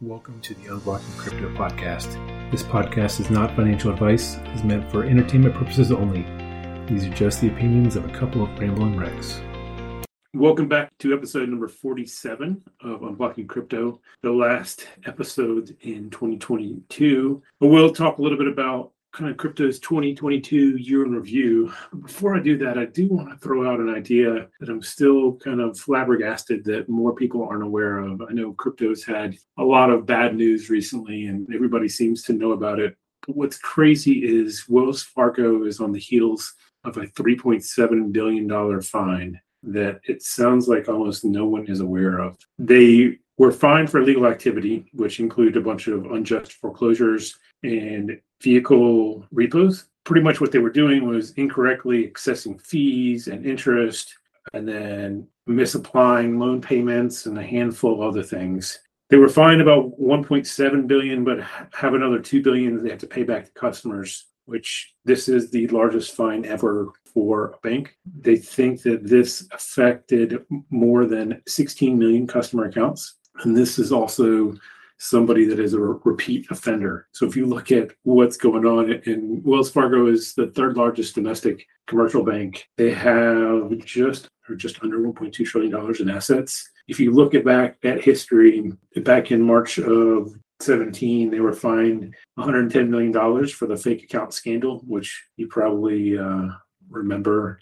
Welcome to the Unblocking Crypto podcast. This podcast is not financial advice. It's meant for entertainment purposes only. These are just the opinions of a couple of rambling wrecks. Welcome back to episode number 47 of Unblocking Crypto, the last episode in 2022. But we'll talk a little bit about kind of crypto's 2022 year in review. But before I do that, I do want to throw out an idea that I'm still kind of flabbergasted that more people aren't aware of. I know crypto's had a lot of bad news recently and everybody seems to know about it. But what's crazy is Wells Fargo is on the heels of a $3.7 billion fine that it sounds like almost no one is aware of. They were fined for illegal activity, which included a bunch of unjust foreclosures and vehicle repos. Pretty much what they were doing was incorrectly accessing fees and interest, and then misapplying loan payments and a handful of other things. They were fined about $1.7 billion, but have another $2 billion that they have to pay back to customers, which this is the largest fine ever for a bank. They think that this affected more than 16 million customer accounts. And this is also somebody that is a repeat offender. So if you look at what's going on, and Wells Fargo is the third largest domestic commercial bank. They have just under $1.2 trillion in assets. If you look at history, back in March of 2017, they were fined $110 million for the fake account scandal, which you probably remember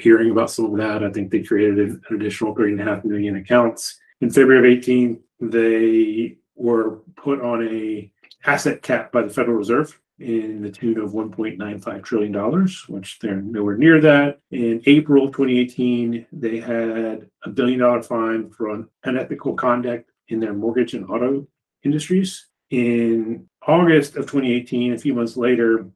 hearing about some of that. I think they created an additional 3.5 million accounts. In February of 2018, they were put on an asset cap by the Federal Reserve in the tune of $1.95 trillion, which they're nowhere near that. In April 2018, they had a $1 billion fine for unethical conduct in their mortgage and auto industries. In August of 2018, a few months later,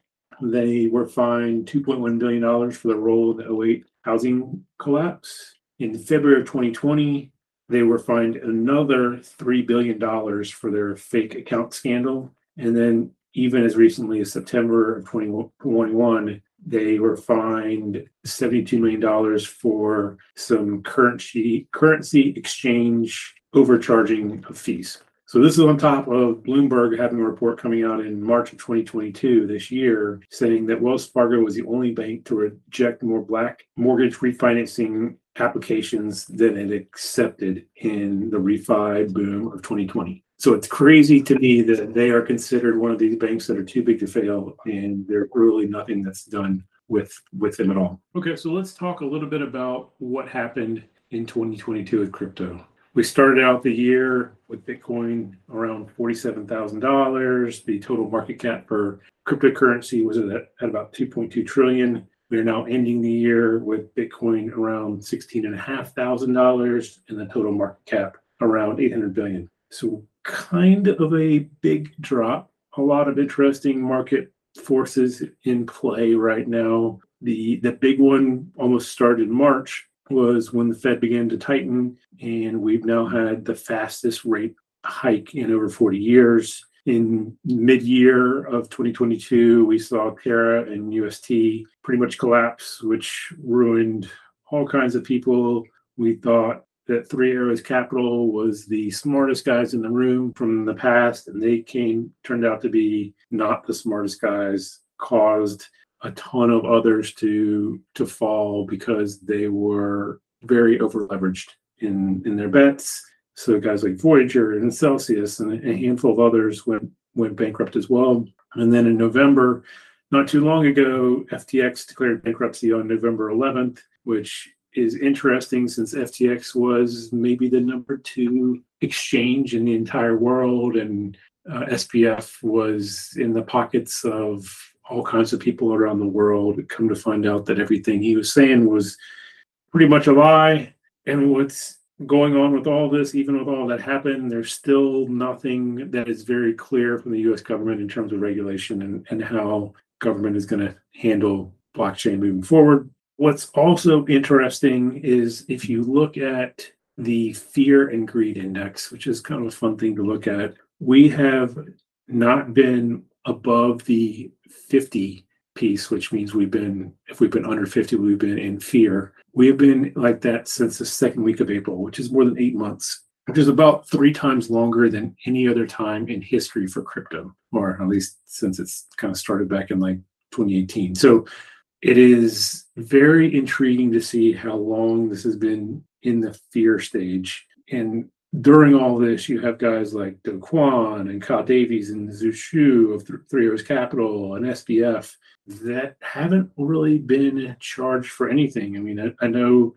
they were fined $2.1 billion for the role of the 2008 housing collapse. In February of 2020, they were fined another $3 billion for their fake account scandal. And then even as recently as September of 2021, they were fined $72 million for some currency exchange overcharging of fees. So this is on top of Bloomberg having a report coming out in March of 2022 this year saying that Wells Fargo was the only bank to reject more black mortgage refinancing applications than it accepted in the refi boom of 2020. So it's crazy to me that they are considered one of these banks that are too big to fail, and there's really nothing that's done with them at all. Okay, so let's talk a little bit about what happened in 2022 with crypto. We started out the year with Bitcoin around $47,000. The total market cap for cryptocurrency was at about $2.2 trillion. We are now ending the year with Bitcoin around $16,500 and the total market cap around $800 billion. So kind of a big drop. A lot of interesting market forces in play right now. The big one almost started in March, was when the Fed began to tighten, and we've now had the fastest rate hike in over 40 years. In mid-year of 2022, we saw Terra and UST pretty much collapse, which ruined all kinds of people. We thought that Three Arrows Capital was the smartest guys in the room from the past, and they turned out to be not the smartest guys, caused a ton of others to fall because they were very over-leveraged in their bets. So guys like Voyager and Celsius and a handful of others went bankrupt as well. And then in November, not too long ago, FTX declared bankruptcy on November 11th, which is interesting since FTX was maybe the number 2 exchange in the entire world, and SPF was in the pockets of all kinds of people around the world. Come to find out that everything he was saying was pretty much a lie. And what's going on with all this, even with all that happened, there's still nothing that is very clear from the US government in terms of regulation and how government is going to handle blockchain moving forward. What's also interesting is if you look at the fear and greed index, which is kind of a fun thing to look at, we have not been above the 50 piece, which means if we've been under 50, we've been in fear. We have been like that since the second week of April, which is more than 8 months. which is about 3 times longer than any other time in history for crypto, or at least since it's kind of started back in like 2018. So it is very intriguing to see how long this has been in the fear stage. And during all this, you have guys like Do Kwan and Kyle Davies and Zhu Shu of Three Arrows Capital and SBF that haven't really been charged for anything. I mean, I know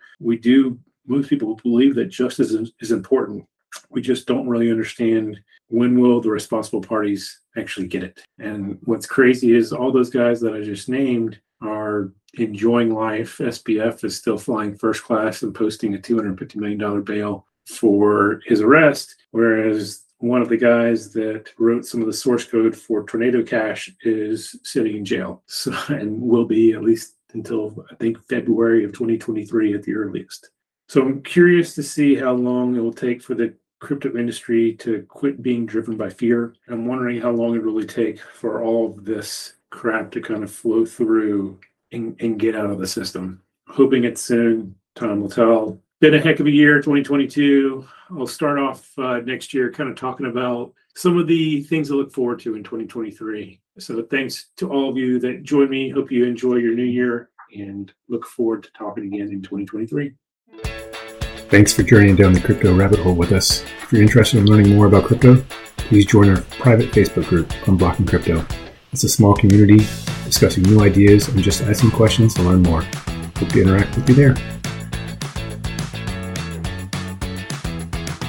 most people believe that justice is important. We just don't really understand when will the responsible parties actually get it. And what's crazy is all those guys that I just named are enjoying life. SPF is still flying first class and posting a $250 million bail for his arrest, whereas one of the guys that wrote some of the source code for Tornado Cash is sitting in jail, and will be at least until, I think, February of 2023 at the earliest. So I'm curious to see how long it will take for the crypto industry to quit being driven by fear. I'm wondering how long it really take for all of this crap to kind of flow through and get out of the system. Hoping it's soon. Time will tell. Been a heck of a year, 2022. I'll start off next year kind of talking about some of the things to look forward to in 2023. So thanks to all of you that joined me. Hope you enjoy your new year and look forward to talking again in 2023. Thanks for journeying down the crypto rabbit hole with us. If you're interested in learning more about crypto, please join our private Facebook group, Unblocking Crypto. It's a small community discussing new ideas and just asking questions to learn more. Hope to interact with you there.